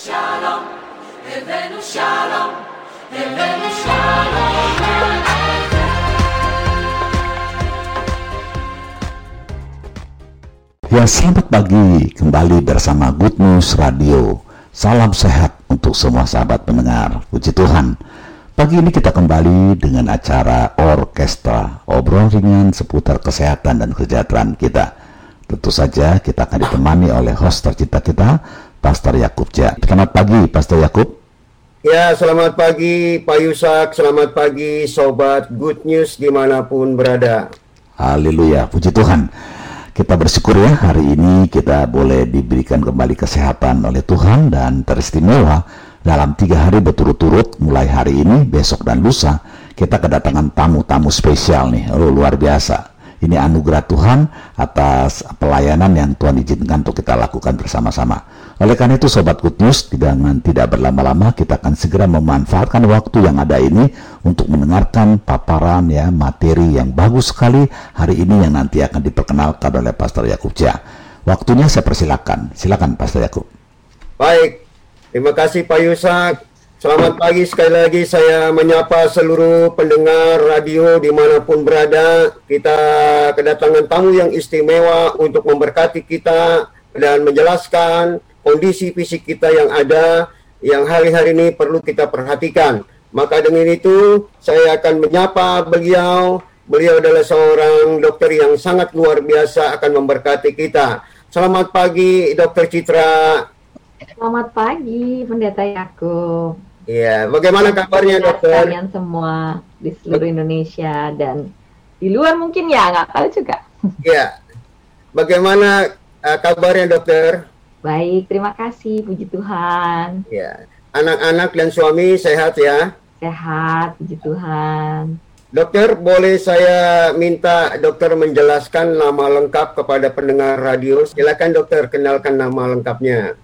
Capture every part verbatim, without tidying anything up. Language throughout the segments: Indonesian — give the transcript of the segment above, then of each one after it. Shalom, Revenu Shalom, Revenu Shalom. Ya, selamat pagi, kembali bersama Good News Radio. Salam sehat untuk semua sahabat pendengar. Puji Tuhan. Pagi ini kita kembali dengan acara orkestra, obrol ringan seputar kesehatan dan kesejahteraan kita. Tentu saja kita akan ditemani oleh host tercinta kita, Pastor Yakub Ja. Selamat pagi, Pastor Yakub. Ya, selamat pagi Pak Yusak, selamat pagi sobat Good News dimanapun berada. Haleluya, puji Tuhan. Kita bersyukur ya, hari ini kita boleh diberikan kembali kesehatan oleh Tuhan, dan teristimewa dalam tiga hari berturut-turut mulai hari ini, besok dan lusa kita kedatangan tamu-tamu spesial nih. Oh, luar biasa. Ini anugerah Tuhan atas pelayanan yang Tuhan izinkan untuk kita lakukan bersama-sama. Oleh karena itu Sobat Good News, dengan tidak berlama-lama kita akan segera memanfaatkan waktu yang ada ini untuk mendengarkan paparan ya, materi yang bagus sekali hari ini yang nanti akan diperkenalkan oleh Pastor Yakub Ja. Waktunya saya persilakan. Silakan Pastor Yakub. Baik, terima kasih Pak Yusak. Selamat pagi sekali lagi, saya menyapa seluruh pendengar radio dimanapun berada. Kita kedatangan tamu yang istimewa untuk memberkati kita dan menjelaskan kondisi fisik kita yang ada, yang hari-hari ini perlu kita perhatikan. Maka dengan itu saya akan menyapa beliau. Beliau adalah seorang dokter yang sangat luar biasa akan memberkati kita. Selamat pagi Dokter Citra. Selamat pagi Pendeta Yakub. Iya, bagaimana kabarnya dokter? Kalian semua di seluruh Indonesia dan di luar mungkin ya, nggak tahu juga. Iya, bagaimana uh, kabarnya dokter? Baik, terima kasih, puji Tuhan. Iya, anak-anak dan suami sehat ya? Sehat, puji Tuhan. Dokter, boleh saya minta dokter menjelaskan nama lengkap kepada pendengar radio? Silakan dokter, kenalkan nama lengkapnya.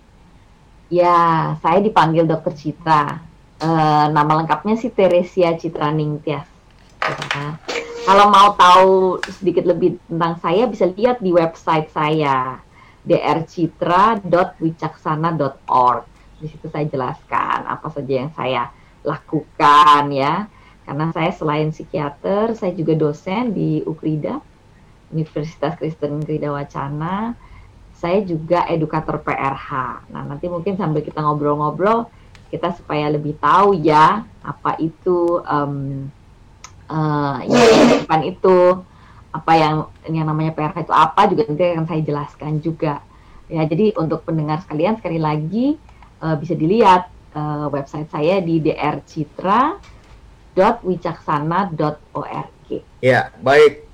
Ya, saya dipanggil Dokter Citra. E, nama lengkapnya sih Teresia Citra Ningtyas. Ya. Kalau mau tahu sedikit lebih tentang saya, bisa lihat di website saya d r citra dot wicaksana dot org. Di situ saya jelaskan apa saja yang saya lakukan ya. Karena saya selain psikiater, saya juga dosen di U K R I D A, Universitas Kristen Krida Wacana. Saya juga edukator P R H. Nah, nanti mungkin sambil kita ngobrol-ngobrol, kita supaya lebih tahu ya apa itu um, uh, yang itu apa yang yang namanya P R H itu apa juga nanti akan saya jelaskan juga. Ya, jadi untuk pendengar sekalian sekali lagi uh, bisa dilihat uh, website saya di d r citra dot wicaksana dot org. Ya, baik.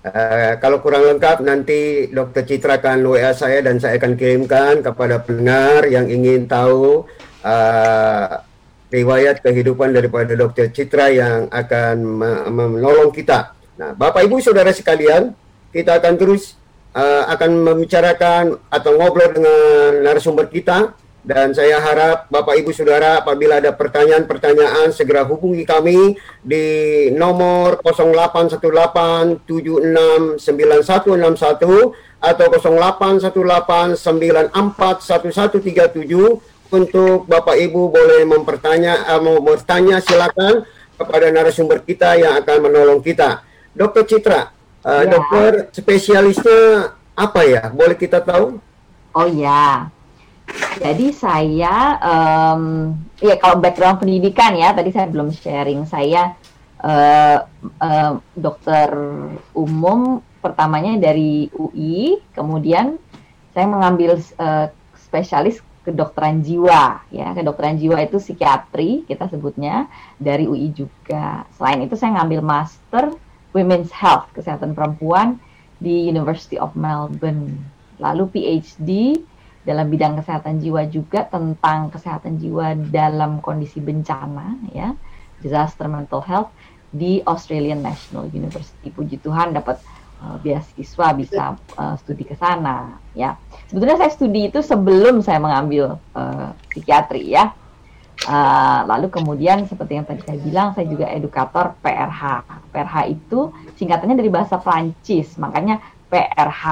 Uh, kalau kurang lengkap nanti Dokter Citra akan W A saya dan saya akan kirimkan kepada pendengar yang ingin tahu uh, riwayat kehidupan daripada Dokter Citra yang akan menolong kita. Nah, Bapak Ibu Saudara sekalian, kita akan terus uh, akan membicarakan atau ngobrol dengan narasumber kita, dan saya harap Bapak Ibu Saudara apabila ada pertanyaan-pertanyaan segera hubungi kami di nomor nol delapan satu delapan tujuh enam sembilan satu enam satu atau nol delapan satu delapan sembilan empat satu satu tiga tujuh. Untuk Bapak Ibu boleh mempertanya mau bertanya silakan kepada narasumber kita yang akan menolong kita. Dokter Citra, ya. Dokter spesialisnya apa ya? Boleh kita tahu? Oh ya. Jadi saya, um, ya kalau background pendidikan ya, tadi saya belum sharing. Saya uh, uh, dokter umum, pertamanya dari U I, kemudian saya mengambil uh, spesialis kedokteran jiwa. Ya, kedokteran jiwa itu psikiatri, kita sebutnya, dari U I juga. Selain itu saya ngambil master Women's Health, kesehatan perempuan di University of Melbourne. Lalu P H D dalam bidang kesehatan jiwa juga, tentang kesehatan jiwa dalam kondisi bencana ya, disaster mental health di Australian National University. Puji Tuhan dapat uh, beasiswa bisa uh, studi ke sana ya. Sebetulnya saya studi itu sebelum saya mengambil uh, psikiatri ya. Uh, lalu kemudian seperti yang tadi saya bilang, saya juga edukator P R H. P R H itu singkatannya dari bahasa Prancis, makanya P R H.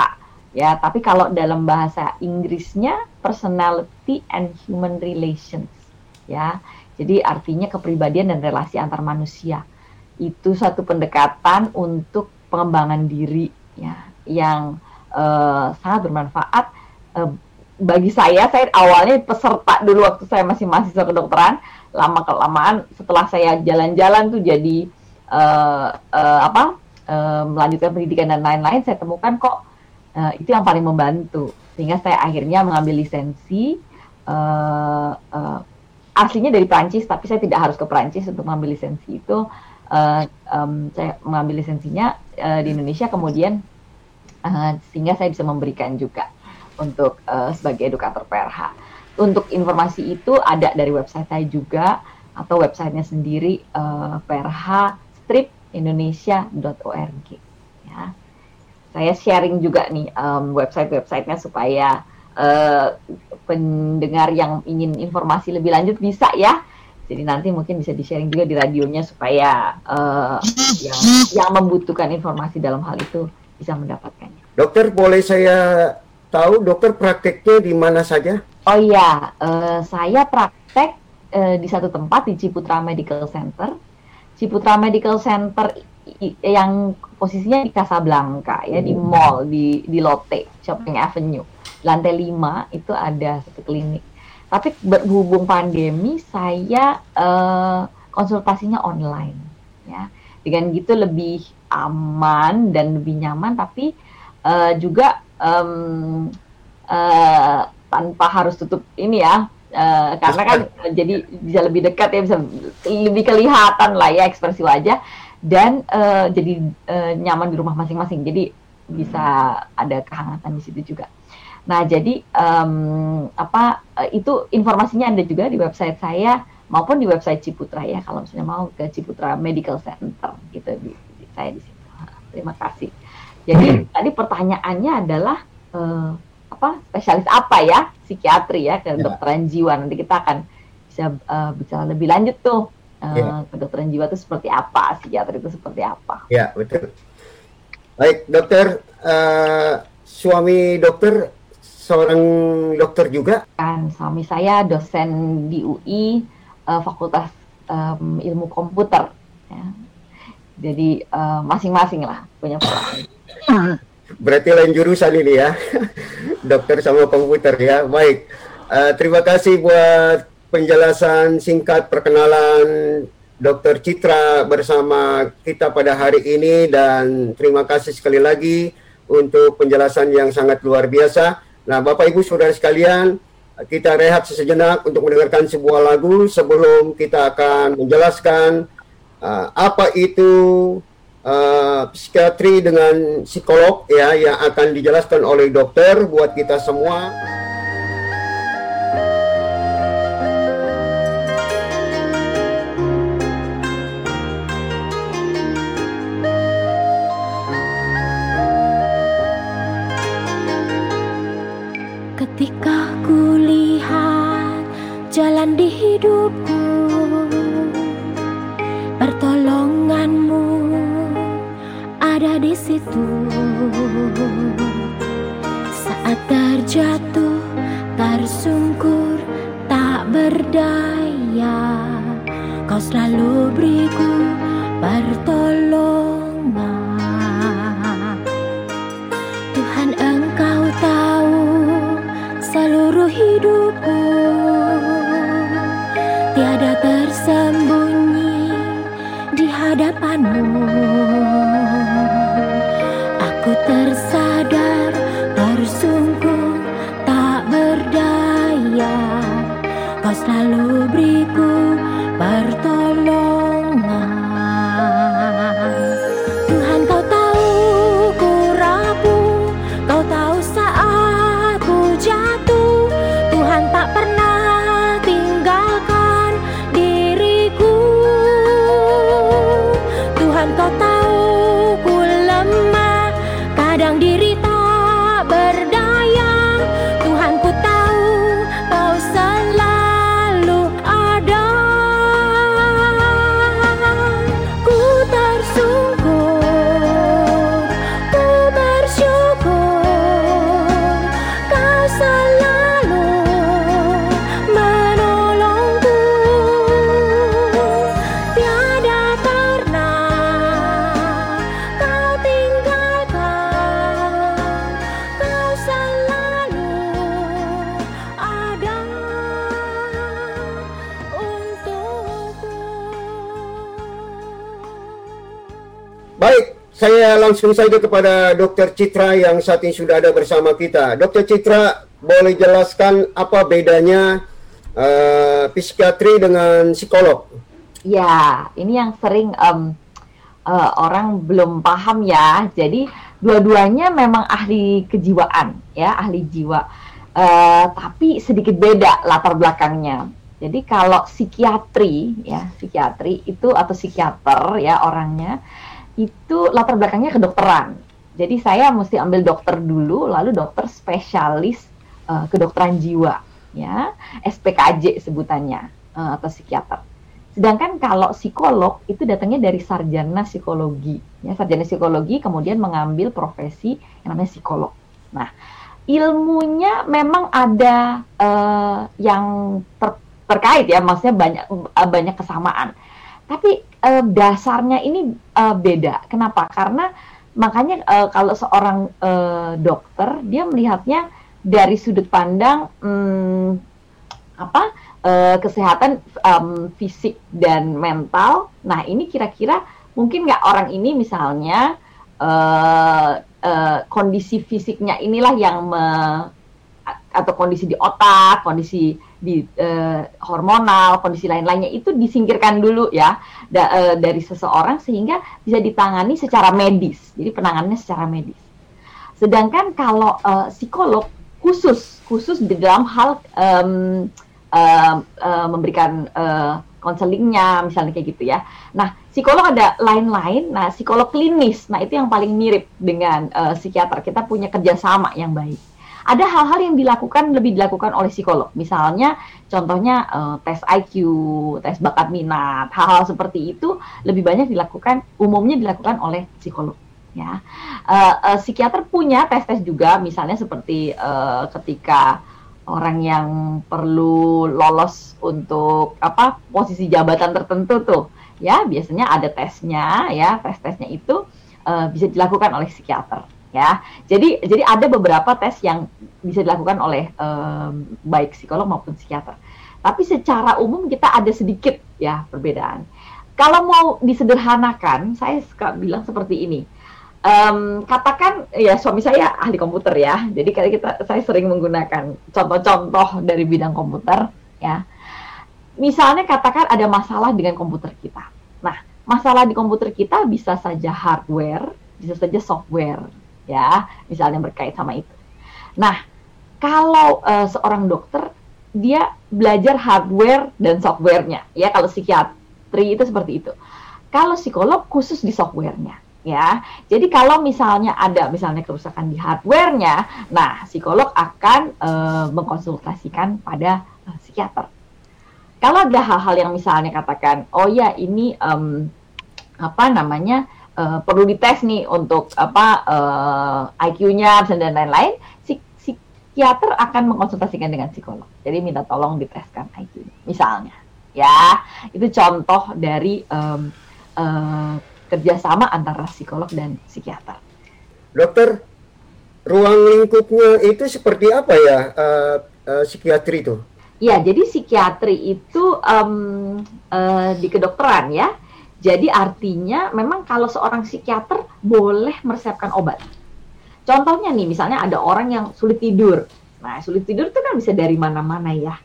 Ya, tapi kalau dalam bahasa Inggrisnya personality and human relations, ya. Jadi artinya kepribadian dan relasi antar manusia. Itu satu pendekatan untuk pengembangan diri, ya, yang uh, sangat bermanfaat. Uh, bagi saya, saya awalnya peserta dulu waktu saya masih mahasiswa kedokteran. Lama-kelamaan setelah saya jalan-jalan tuh jadi uh, uh, apa uh, melanjutkan pendidikan dan lain-lain, saya temukan kok Uh, itu yang paling membantu, sehingga saya akhirnya mengambil lisensi uh, uh, aslinya dari Perancis, tapi saya tidak harus ke Perancis untuk mengambil lisensi itu. Uh, um, saya mengambil lisensinya uh, di Indonesia, kemudian uh, sehingga saya bisa memberikan juga untuk uh, sebagai edukator P R H. Untuk informasi itu ada dari website saya juga, atau websitenya sendiri uh, p r h strip indonesia dot org, ya. Saya sharing juga nih um, website-websitenya supaya uh, pendengar yang ingin informasi lebih lanjut bisa, ya. Jadi nanti mungkin bisa di-sharing juga di radionya supaya uh, yang, yang membutuhkan informasi dalam hal itu bisa mendapatkannya. Dokter, boleh saya tahu dokter prakteknya di mana saja? Oh iya, uh, saya praktek uh, di satu tempat di Ciputra Medical Center. Ciputra Medical Center yang posisinya di Casablanca, ya, di mall, di di Lotte Shopping Avenue, lantai lima itu ada satu klinik. Tapi berhubung pandemi, saya eh, konsultasinya online, ya. Dengan gitu lebih aman dan lebih nyaman, tapi eh, juga um, eh, tanpa harus tutup ini, ya. Uh, karena kan uh, jadi bisa lebih dekat, ya, bisa lebih kelihatan lah, ya, ekspresi wajah, dan uh, jadi uh, nyaman di rumah masing-masing, jadi bisa ada kehangatan di situ juga. Nah, jadi um, apa uh, itu informasinya ada juga di website saya maupun di website Ciputra, ya, kalau misalnya mau ke Ciputra Medical Center gitu, di, di, saya di situ. Terima kasih. Jadi tadi pertanyaannya adalah uh, apa spesialis apa, ya? Psikiatri, ya, kedokteran ya. Jiwa. Nanti kita akan bisa uh, bicara lebih lanjut tuh uh, ya. Kedokteran jiwa itu seperti apa, psikiatri itu seperti apa. Ya, betul. Baik, dokter, uh, suami dokter seorang dokter juga? Kan suami saya dosen di U I, uh, Fakultas um, Ilmu Komputer, ya. Jadi uh, masing-masing lah punya peran. Berarti lain jurusan ini, ya, dokter sama komputer, ya. Baik, uh, terima kasih buat penjelasan singkat perkenalan dokter Citra bersama kita pada hari ini, dan terima kasih sekali lagi untuk penjelasan yang sangat luar biasa. Nah, Bapak Ibu Saudara sekalian, kita rehat sejenak untuk mendengarkan sebuah lagu sebelum kita akan menjelaskan uh, apa itu Uh, psikiatri dengan psikolog, ya, yang akan dijelaskan oleh dokter buat kita semua. Ketika ku lihat jalan di hidupku, pertolonganmu ada di situ. Saat terjatuh, tersungkur, tak berdaya, kau selalu beriku pertolongan. Tuhan, Engkau tahu seluruh hidupku, tiada tersembunyi di hadapan-Mu. Tersadar, tersungkur, tak berdaya, kau selalu beriku pertolongan. Tuhan, kau tahu ku rapuh, kau tahu saat ku jatuh. Tuhan tak pernah tinggalkan diriku. Tuhan, kau tahu Baik, saya langsung saja kepada Dokter Citra yang saat ini sudah ada bersama kita. Dokter Citra, boleh jelaskan apa bedanya uh, psikiatri dengan psikolog? Ya, ini yang sering um, uh, orang belum paham ya. Jadi dua-duanya memang ahli kejiwaan, ya, ahli jiwa. Uh, tapi sedikit beda latar belakangnya. Jadi kalau psikiatri, ya, psikiatri itu atau psikiater ya orangnya, itu latar belakangnya kedokteran. Jadi saya mesti ambil dokter dulu, lalu dokter spesialis uh, kedokteran jiwa, ya, S P K J sebutannya, uh, atau psikiater. Sedangkan kalau psikolog itu datangnya dari sarjana psikologi, ya, sarjana psikologi kemudian mengambil profesi yang namanya psikolog. Nah, ilmunya memang ada uh, yang ter- terkait ya, maksudnya banyak banyak kesamaan. Tapi eh, dasarnya ini eh, beda. Kenapa? Karena makanya eh, kalau seorang eh, dokter dia melihatnya dari sudut pandang hmm, apa eh, kesehatan um, fisik dan mental. Nah ini kira-kira mungkin nggak orang ini misalnya eh, eh, kondisi fisiknya inilah yang me, atau kondisi di otak, kondisi di eh, hormonal, kondisi lain-lainnya itu disingkirkan dulu ya da, eh, dari seseorang sehingga bisa ditangani secara medis. Jadi penanganannya secara medis. Sedangkan kalau eh, psikolog khusus khusus di dalam hal um, uh, uh, memberikan konselingnya uh, misalnya kayak gitu ya. Nah, psikolog ada lain-lain. Nah, psikolog klinis. Nah, itu yang paling mirip dengan uh, psikiater. Kita punya kerjasama yang baik. Ada hal-hal yang dilakukan, lebih dilakukan oleh psikolog. Misalnya, contohnya uh, tes I Q, tes bakat minat, hal-hal seperti itu lebih banyak dilakukan, umumnya dilakukan oleh psikolog. Ya, uh, uh, psikiater punya tes-tes juga, misalnya seperti uh, ketika orang yang perlu lolos untuk apa posisi jabatan tertentu tuh, ya biasanya ada tesnya, ya tes-tesnya itu uh, bisa dilakukan oleh psikiater. Ya, jadi jadi ada beberapa tes yang bisa dilakukan oleh um, baik psikolog maupun psikiater. Tapi secara umum kita ada sedikit ya perbedaan. Kalau mau disederhanakan, saya suka bilang seperti ini. Um, katakan ya suami saya ahli komputer ya, jadi kita saya sering menggunakan contoh-contoh dari bidang komputer ya. Misalnya katakan ada masalah dengan komputer kita. Nah, masalah di komputer kita bisa saja hardware, bisa saja software. Ya, misalnya berkait sama itu. Nah, kalau uh, seorang dokter, dia belajar hardware dan softwarenya. Ya, kalau psikiatri itu seperti itu. Kalau psikolog khusus di softwarenya. Ya, jadi kalau misalnya ada misalnya kerusakan di hardwarenya, nah psikolog akan uh, mengkonsultasikan pada uh, psikiater. Kalau ada hal-hal yang misalnya katakan, oh ya ini um, apa namanya? Uh, perlu dites nih untuk apa uh, I Q-nya dan lain-lain, psikiater akan mengkonsultasikan dengan psikolog. Jadi minta tolong diteskan I Q-nya, misalnya. Ya, itu contoh dari um, uh, kerjasama antara psikolog dan psikiater. Dokter, ruang lingkupnya itu seperti apa ya uh, uh, psikiatri itu? Ya, jadi psikiatri itu um, uh, di kedokteran ya. Jadi artinya memang kalau seorang psikiater boleh meresepkan obat. Contohnya nih, misalnya ada orang yang sulit tidur. Nah, sulit tidur itu kan bisa dari mana-mana ya.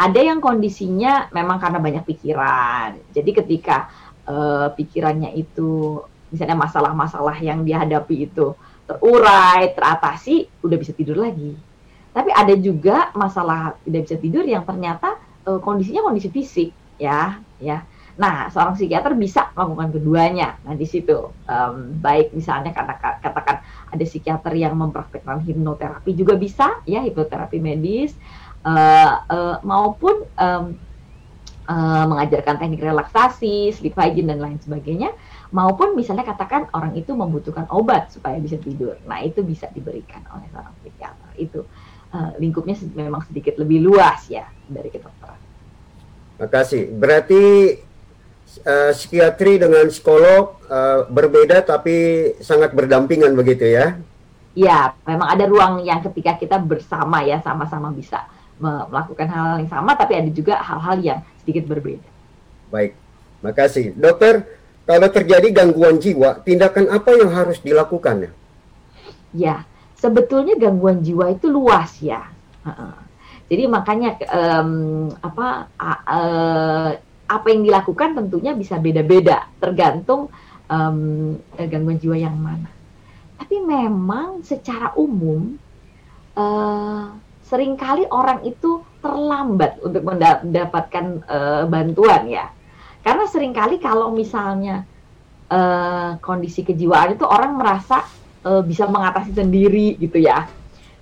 Ada yang kondisinya memang karena banyak pikiran. Jadi ketika uh, pikirannya itu, misalnya masalah-masalah yang dihadapi itu terurai, teratasi, udah bisa tidur lagi. Tapi ada juga masalah tidak bisa tidur yang ternyata uh, kondisinya kondisi fisik, ya, ya. Nah, seorang psikiater bisa melakukan keduanya. Nah, di situ um, baik misalnya katakan, katakan ada psikiater yang mempraktikkan hipnoterapi juga bisa, ya hipnoterapi medis, uh, uh, maupun um, uh, mengajarkan teknik relaksasi, sleep hygiene dan lain sebagainya, maupun misalnya katakan orang itu membutuhkan obat supaya bisa tidur. Nah, itu bisa diberikan oleh seorang psikiater. Itu uh, lingkupnya memang sedikit lebih luas ya dari kedokteran. Terima kasih. Berarti Uh, psikiatri dengan psikolog uh, berbeda tapi sangat berdampingan begitu ya? Ya, memang ada ruang yang ketika kita bersama ya sama-sama bisa melakukan hal yang sama, tapi ada juga hal-hal yang sedikit berbeda. Baik, makasih. Dokter, Kalau terjadi gangguan jiwa, tindakan apa yang harus dilakukan? Ya, sebetulnya gangguan jiwa itu luas ya. Uh-uh. Jadi makanya um, apa uh, apa yang dilakukan tentunya bisa beda-beda tergantung um, gangguan jiwa yang mana. Tapi memang secara umum uh, seringkali orang itu terlambat untuk mendapatkan uh, bantuan ya. Karena seringkali kalau misalnya uh, kondisi kejiwaan itu orang merasa uh, bisa mengatasi sendiri gitu ya.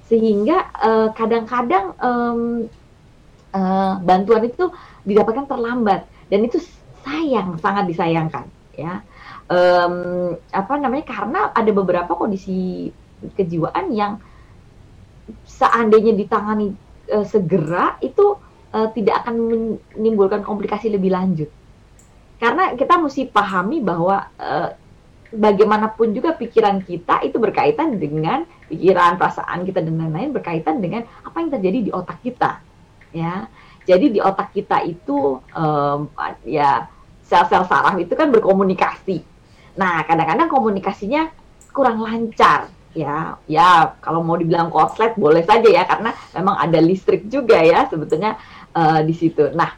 Sehingga uh, kadang-kadang um, uh, bantuan itu didapatkan terlambat. Dan itu sayang, sangat disayangkan ya. Um, apa namanya, karena ada beberapa kondisi kejiwaan yang seandainya ditangani uh, segera itu uh, tidak akan menimbulkan komplikasi lebih lanjut. Karena kita mesti pahami bahwa eh, bagaimanapun juga pikiran kita itu berkaitan dengan pikiran, perasaan kita dan lain-lain berkaitan dengan apa yang terjadi di otak kita, ya. Jadi di otak kita itu eh, ya sel-sel saraf itu kan berkomunikasi. Nah kadang-kadang komunikasinya kurang lancar, ya. Ya kalau mau dibilang korslet boleh saja ya, karena memang ada listrik juga ya sebetulnya eh, di situ. Nah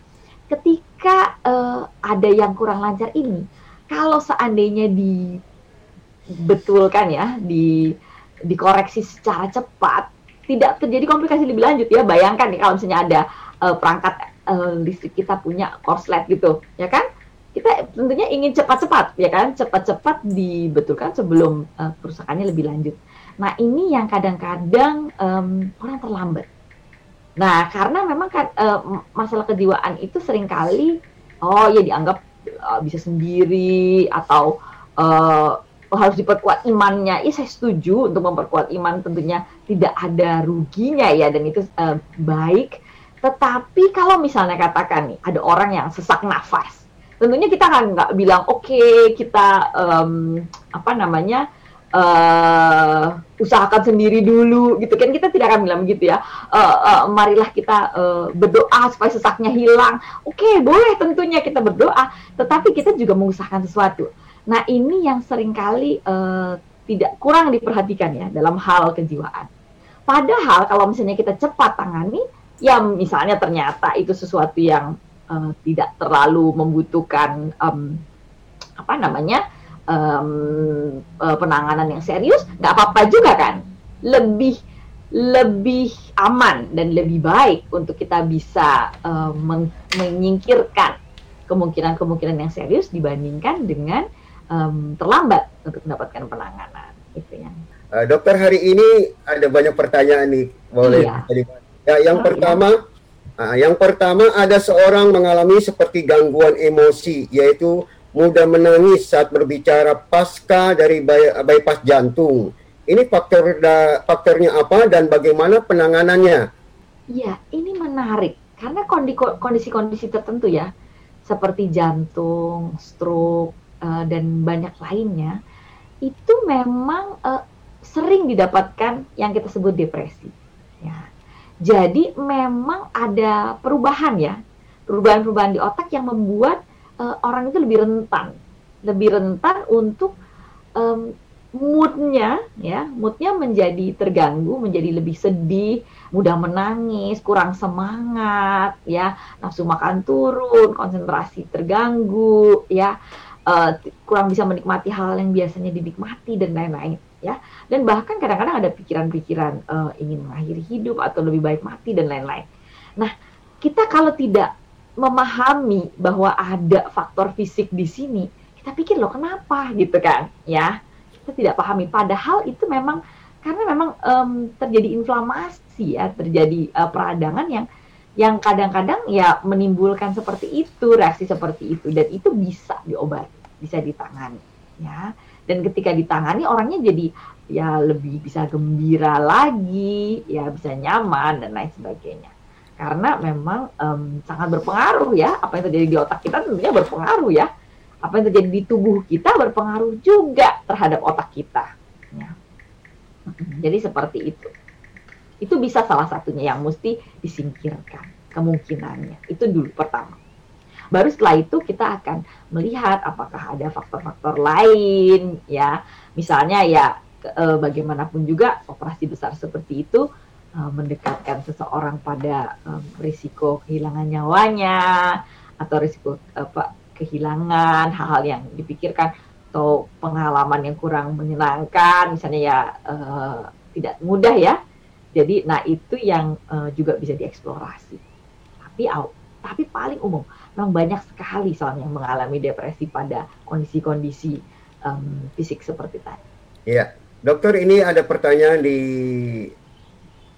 ketika Jika uh, ada yang kurang lancar ini, kalau seandainya dibetulkan ya, di, dikoreksi secara cepat, tidak terjadi komplikasi lebih lanjut ya. Bayangkan nih kalau misalnya ada uh, perangkat uh, listrik kita punya korslet gitu, ya kan? Kita tentunya ingin cepat-cepat, ya kan? Cepat-cepat dibetulkan sebelum uh, kerusakannya lebih lanjut. Nah ini yang kadang-kadang um, orang terlambat. Nah, karena memang kan, uh, masalah kejiwaan itu seringkali, oh ya dianggap uh, bisa sendiri, atau uh, harus diperkuat imannya. Ya, saya setuju untuk memperkuat iman tentunya tidak ada ruginya ya, dan itu uh, baik. Tetapi kalau misalnya katakan nih, ada orang yang sesak nafas, tentunya kita kan nggak bilang, oke okay, kita, um, apa namanya, Uh, usahakan sendiri dulu gitu kan, kita tidak akan bilang begitu ya. Uh, uh, marilah kita uh, berdoa supaya sesaknya hilang. Oke, boleh tentunya kita berdoa, tetapi kita juga mengusahakan sesuatu. Nah ini yang seringkali uh, tidak kurang diperhatikan ya dalam hal kejiwaan. Padahal kalau misalnya kita cepat tangani, ya misalnya ternyata itu sesuatu yang uh, tidak terlalu membutuhkan um, apa namanya Um, penanganan yang serius, nggak apa-apa juga kan, lebih lebih aman dan lebih baik untuk kita bisa um, menyingkirkan kemungkinan-kemungkinan yang serius dibandingkan dengan um, terlambat untuk mendapatkan penanganan. Itu yang. Uh, dokter, hari ini ada banyak pertanyaan nih, boleh? Iya. Ya, yang oh, pertama, iya. uh, yang pertama ada seorang mengalami seperti gangguan emosi, yaitu mudah menangis saat berbicara pasca dari bypass jantung. Ini faktor da, faktornya apa dan bagaimana penanganannya? Ya, ini menarik karena kondisi-kondisi tertentu ya, seperti jantung, stroke, uh, dan banyak lainnya, itu memang uh, sering didapatkan yang kita sebut depresi. Ya. Jadi memang ada perubahan ya, perubahan-perubahan di otak yang membuat Uh, orang itu lebih rentan, lebih rentan untuk um, moodnya, ya, moodnya menjadi terganggu, menjadi lebih sedih, mudah menangis, kurang semangat, ya, nafsu makan turun, konsentrasi terganggu, ya, uh, kurang bisa menikmati hal yang biasanya dinikmati dan lain-lain, ya, dan bahkan kadang-kadang ada pikiran-pikiran uh, ingin mengakhiri hidup atau lebih baik mati dan lain-lain. Nah, kita kalau tidak memahami bahwa ada faktor fisik di sini, kita pikir loh kenapa gitu kan, ya kita tidak pahami. Padahal itu memang karena memang um, terjadi inflamasi ya, terjadi uh, peradangan yang yang kadang-kadang ya menimbulkan seperti itu, reaksi seperti itu, dan itu bisa diobati, bisa ditangani, ya. Dan ketika ditangani orangnya jadi ya lebih bisa gembira lagi, ya bisa nyaman dan lain sebagainya. Karena memang um, sangat berpengaruh ya, apa yang terjadi di otak kita tentunya berpengaruh ya, apa yang terjadi di tubuh kita berpengaruh juga terhadap otak kita ya. Jadi seperti itu, itu bisa salah satunya yang mesti disingkirkan kemungkinannya, itu dulu pertama. Baru setelah itu kita akan melihat apakah ada faktor-faktor lain, ya. Misalnya ya e, bagaimanapun juga operasi besar seperti itu e, mendekatkan seseorang pada e, risiko kehilangan nyawanya atau risiko apa kehilangan hal-hal yang dipikirkan atau pengalaman yang kurang menyenangkan, misalnya ya e, tidak mudah ya. Jadi, nah itu yang e, juga bisa dieksplorasi. Tapi awal tapi paling umum, memang banyak sekali soalnya yang mengalami depresi pada kondisi-kondisi um, fisik seperti tadi. Iya, dokter, ini ada pertanyaan di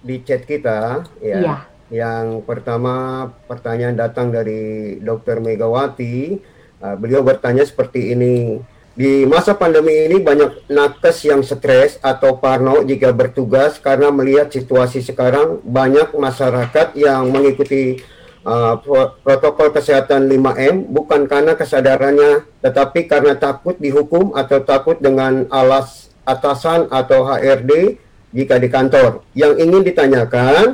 di chat kita, ya. Iya. Yang pertama pertanyaan datang dari Dokter Megawati. Uh, beliau bertanya seperti ini. Di masa pandemi ini banyak nakes yang stres atau parno jika bertugas karena melihat situasi sekarang banyak masyarakat yang mengikuti Uh, protokol kesehatan lima M bukan karena kesadarannya tetapi karena takut dihukum atau takut dengan alas atasan atau H R D jika di kantor. Yang ingin ditanyakan,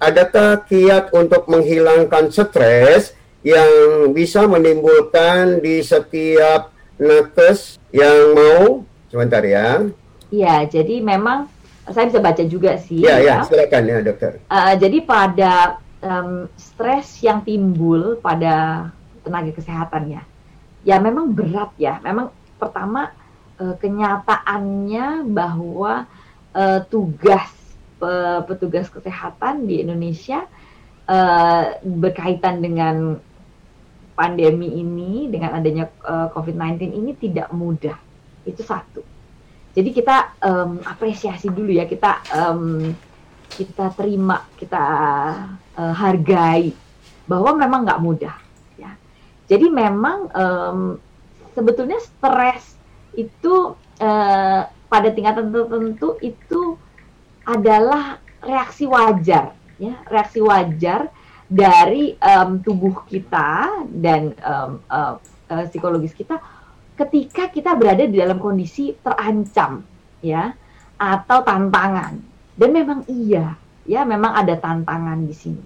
adakah kiat untuk menghilangkan stres yang bisa menimbulkan di setiap nakes yang mau? Sebentar ya. Iya, jadi memang saya bisa baca juga sih. Iya, ya, ya. Silakan ya, dokter. Uh, jadi pada Um, stres yang timbul pada tenaga kesehatannya, ya memang berat ya. Memang pertama e, kenyataannya bahwa e, tugas e, petugas kesehatan di Indonesia e, berkaitan dengan pandemi ini, dengan adanya e, covid sembilan belas ini tidak mudah. Itu satu. Jadi kita um, apresiasi dulu ya, kita um, kita terima, kita uh, hargai bahwa memang nggak mudah, ya. Jadi memang um, sebetulnya stres itu uh, pada tingkatan tertentu itu adalah reaksi wajar, ya, reaksi wajar dari um, tubuh kita dan um, uh, uh, psikologis kita ketika kita berada di dalam kondisi terancam, ya, atau tantangan. Dan memang iya, ya memang ada tantangan di sini.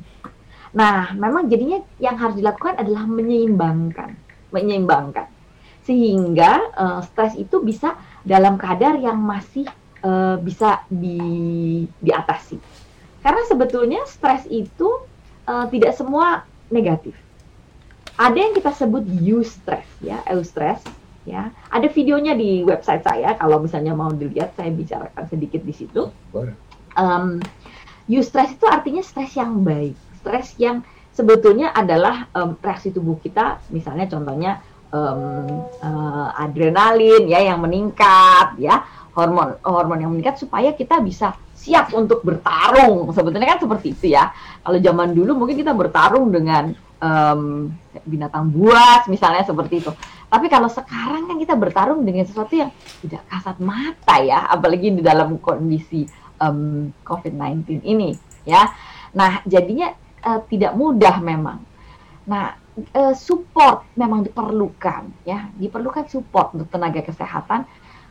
Nah, memang jadinya yang harus dilakukan adalah menyeimbangkan, menyeimbangkan, sehingga uh, stres itu bisa dalam kadar yang masih uh, bisa di diatasi. Karena sebetulnya stres itu uh, tidak semua negatif. Ada yang kita sebut eustress, ya, eustress, ya. Ada videonya di website saya, kalau misalnya mau dilihat, saya bicarakan sedikit di situ. Boleh. Um, eustress itu artinya stres yang baik, stres yang sebetulnya adalah um, reaksi tubuh kita, misalnya contohnya um, uh, adrenalin ya yang meningkat, ya hormon hormon yang meningkat supaya kita bisa siap untuk bertarung. Sebetulnya kan seperti itu ya. Kalau zaman dulu mungkin kita bertarung dengan um, binatang buas misalnya seperti itu. Tapi kalau sekarang kan kita bertarung dengan sesuatu yang tidak kasat mata ya, apalagi di dalam kondisi Um, covid sembilan belas ini ya. Nah, jadinya uh, tidak mudah memang. Nah, uh, support memang diperlukan ya. Diperlukan support untuk tenaga kesehatan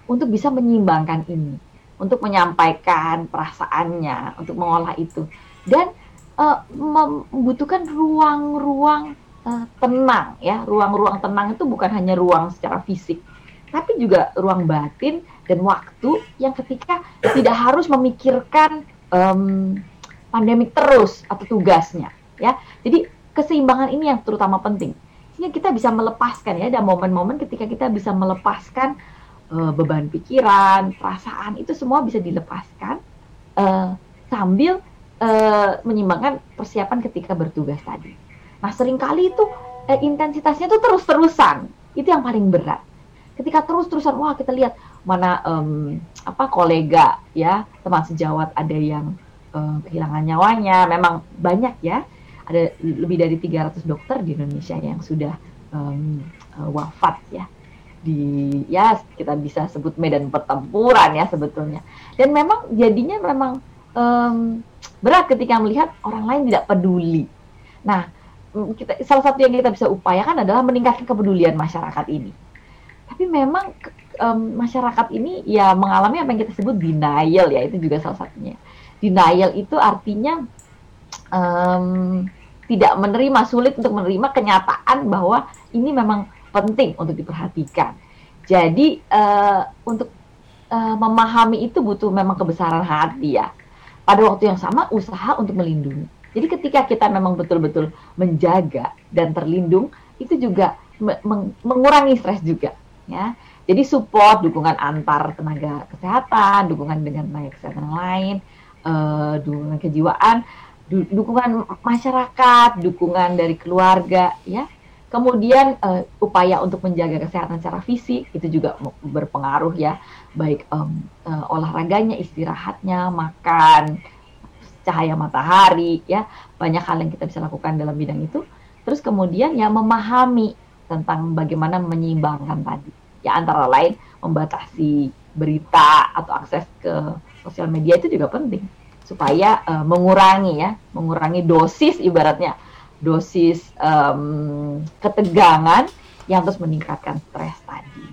untuk bisa menyeimbangkan ini, untuk menyampaikan perasaannya, untuk mengolah itu dan uh, membutuhkan ruang-ruang uh, tenang ya. Ruang-ruang tenang itu bukan hanya ruang secara fisik, tapi juga ruang batin dan waktu yang ketika tidak harus memikirkan um, pandemik terus atau tugasnya, ya. Jadi keseimbangan ini yang terutama penting. Sehingga kita bisa melepaskan ya, ada momen-momen ketika kita bisa melepaskan uh, beban pikiran, perasaan, itu semua bisa dilepaskan uh, sambil uh, menyeimbangkan persiapan ketika bertugas tadi. Nah, seringkali itu uh, intensitasnya itu terus-terusan, itu yang paling berat. Ketika terus-terusan, wah kita lihat mana um, apa kolega ya, teman sejawat ada yang um, kehilangan nyawanya, memang banyak ya, ada lebih dari tiga ratus dokter di Indonesia yang sudah um, uh, wafat ya, di ya kita bisa sebut medan pertempuran ya sebetulnya. Dan memang jadinya memang um, berat ketika melihat orang lain tidak peduli. Nah, kita, salah satu yang kita bisa upayakan adalah meningkatkan kepedulian masyarakat ini. Tapi memang um, masyarakat ini ya mengalami apa yang kita sebut denial ya, itu juga salah satunya. Denial itu artinya um, tidak menerima, sulit untuk menerima kenyataan bahwa ini memang penting untuk diperhatikan. Jadi uh, untuk uh, memahami itu butuh memang kebesaran hati ya. Pada waktu yang sama usaha untuk melindungi. Jadi ketika kita memang betul-betul menjaga dan terlindung, itu juga meng- mengurangi stres juga ya. Jadi support, dukungan antar tenaga kesehatan, dukungan dengan tenaga kesehatan lain, uh, dukungan kejiwaan, du- dukungan masyarakat, dukungan dari keluarga ya. Kemudian uh, upaya untuk menjaga kesehatan secara fisik itu juga berpengaruh ya, baik um, uh, olahraganya, istirahatnya, makan, cahaya matahari ya, banyak hal yang kita bisa lakukan dalam bidang itu. Terus kemudian ya memahami tentang bagaimana menyeimbangkan tadi ya, antara lain membatasi berita atau akses ke sosial media itu juga penting supaya uh, mengurangi ya, mengurangi dosis ibaratnya. dosis um, ketegangan yang terus meningkatkan stres tadi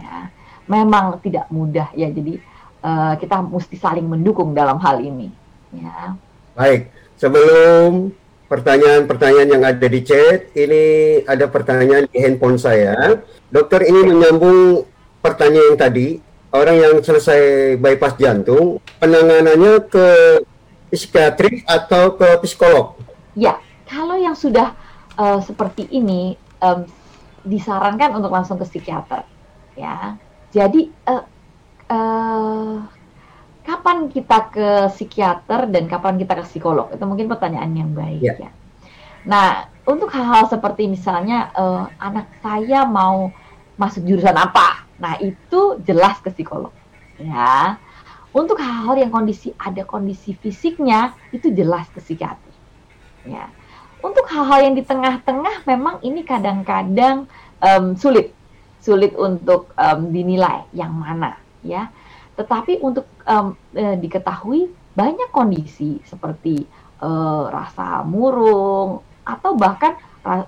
ya. Memang tidak mudah ya, jadi uh, kita mesti saling mendukung dalam hal ini ya. Baik, sebelum pertanyaan-pertanyaan yang ada di chat, ini ada pertanyaan di handphone saya. Dokter, ini menyambung pertanyaan yang tadi, orang yang selesai bypass jantung, penanganannya ke psikiatri atau ke psikolog? Ya. Kalau yang sudah uh, seperti ini um, disarankan untuk langsung ke psikiater, ya. Jadi uh, uh, kapan kita ke psikiater dan kapan kita ke psikolog? Itu mungkin pertanyaan yang baik ya. ya. Nah, untuk hal-hal seperti misalnya uh, anak saya mau masuk jurusan apa, nah itu jelas ke psikolog, ya. Untuk hal-hal yang kondisi ada kondisi fisiknya itu jelas ke psikiater, ya. Untuk hal-hal yang di tengah-tengah memang ini kadang-kadang um, sulit, sulit untuk um, dinilai yang mana ya. Tetapi untuk um, e, diketahui banyak kondisi seperti e, rasa murung atau bahkan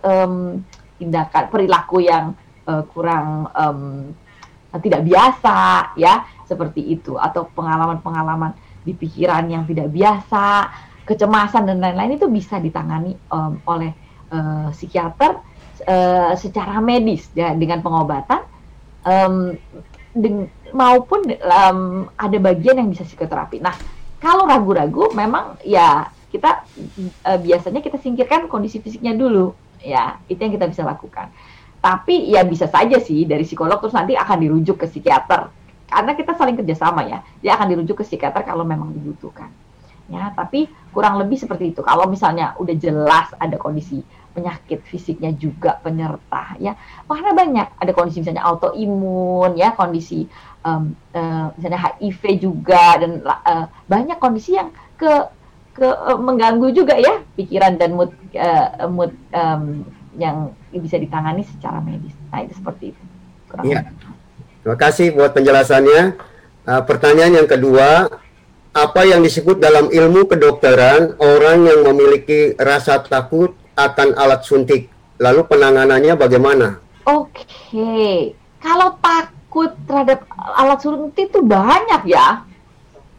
um, tindakan perilaku yang uh, kurang um, tidak biasa ya, seperti itu, atau pengalaman-pengalaman di pikiran yang tidak biasa, kecemasan dan lain-lain itu bisa ditangani um, oleh uh, psikiater uh, secara medis ya, dengan pengobatan um, deng- maupun um, ada bagian yang bisa psikoterapi. Nah, kalau ragu-ragu memang ya kita uh, biasanya kita singkirkan kondisi fisiknya dulu ya, itu yang kita bisa lakukan. Tapi ya bisa saja sih dari psikolog terus nanti akan dirujuk ke psikiater, karena kita saling kerjasama ya, dia akan dirujuk ke psikiater kalau memang dibutuhkan. Ya, tapi kurang lebih seperti itu. Kalau misalnya udah jelas ada kondisi penyakit fisiknya juga penyerta ya, karena banyak ada kondisi misalnya autoimun ya, kondisi um, uh, misalnya H I V juga, dan uh, banyak kondisi yang ke ke uh, mengganggu juga ya pikiran dan mood uh, mood um, yang bisa ditangani secara medis. Nah, itu seperti itu. Kurang ya. Lebih. Terima kasih buat penjelasannya. Uh, pertanyaan yang kedua, apa yang disebut dalam ilmu kedokteran orang yang memiliki rasa takut akan alat suntik, lalu penanganannya bagaimana? Oke, okay. Kalau takut terhadap alat suntik itu banyak ya,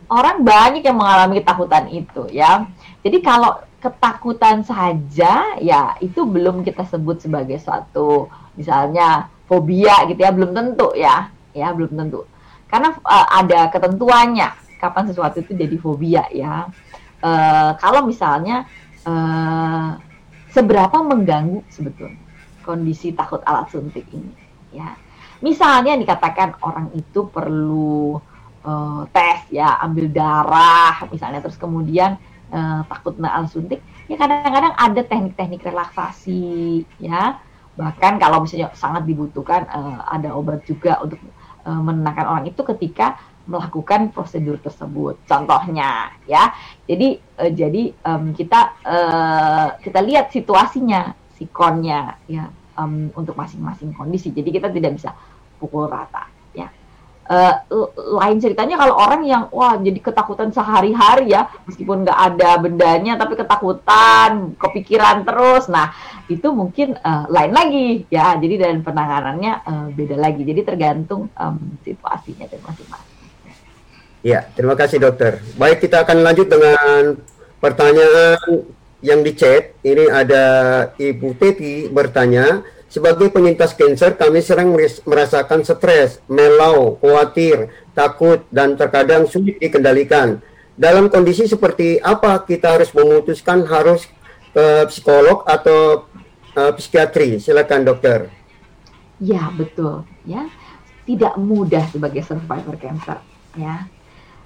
orang banyak yang mengalami ketakutan itu ya. Jadi kalau ketakutan saja ya itu belum kita sebut sebagai suatu misalnya fobia gitu ya, belum tentu ya, ya belum tentu, karena uh, ada ketentuannya kapan sesuatu itu jadi fobia ya. E, kalau misalnya e, seberapa mengganggu sebetulnya kondisi takut alat suntik ini ya. Misalnya dikatakan orang itu perlu e, tes ya, ambil darah misalnya, terus kemudian e, takut dengan alat suntik ya, kadang-kadang ada teknik-teknik relaksasi ya. Bahkan kalau misalnya sangat dibutuhkan e, ada obat juga untuk e, menenangkan orang itu ketika melakukan prosedur tersebut, contohnya ya. Jadi eh, jadi um, kita eh, kita lihat situasinya, sikonnya ya, um, untuk masing-masing kondisi. Jadi kita tidak bisa pukul rata ya. Eh, lain ceritanya kalau orang yang wah jadi ketakutan sehari-hari ya, meskipun nggak ada bendanya tapi ketakutan, kepikiran terus. Nah itu mungkin eh, lain lagi ya. Jadi dan penanganannya eh, beda lagi. Jadi tergantung um, situasinya dan masing-masing. Ya, terima kasih dokter. Baik, kita akan lanjut dengan pertanyaan yang di chat, ini ada Ibu Teti bertanya, sebagai penyintas kanker kami sering merasakan stres, melau, khawatir, takut, dan terkadang sulit dikendalikan. Dalam kondisi seperti apa kita harus memutuskan harus ke psikolog atau uh, psikiatri? Silakan dokter. Ya, betul. Ya, tidak mudah sebagai survivor kanker. Ya.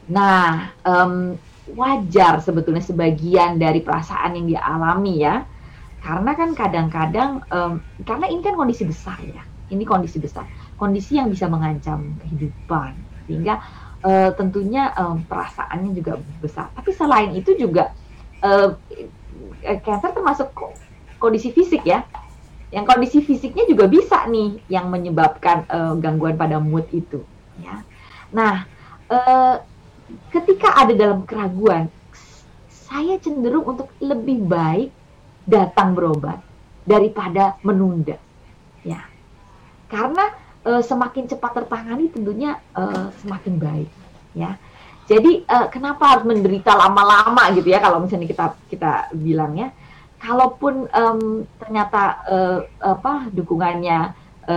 Nah, um, wajar sebetulnya sebagian dari perasaan yang dialami ya, karena kan kadang-kadang um, karena ini kan kondisi besar ya, ini kondisi besar, kondisi yang bisa mengancam kehidupan, sehingga uh, tentunya um, perasaannya juga besar. Tapi selain itu juga uh, kanker termasuk kondisi fisik ya, yang kondisi fisiknya juga bisa nih yang menyebabkan uh, gangguan pada mood itu ya. Nah, uh, ketika ada dalam keraguan, saya cenderung untuk lebih baik datang berobat daripada menunda, ya. Karena e, semakin cepat tertangani tentunya e, semakin baik, ya. Jadi e, kenapa harus menderita lama-lama gitu ya? Kalau misalnya kita kita bilangnya, kalaupun e, ternyata e, apa dukungannya e,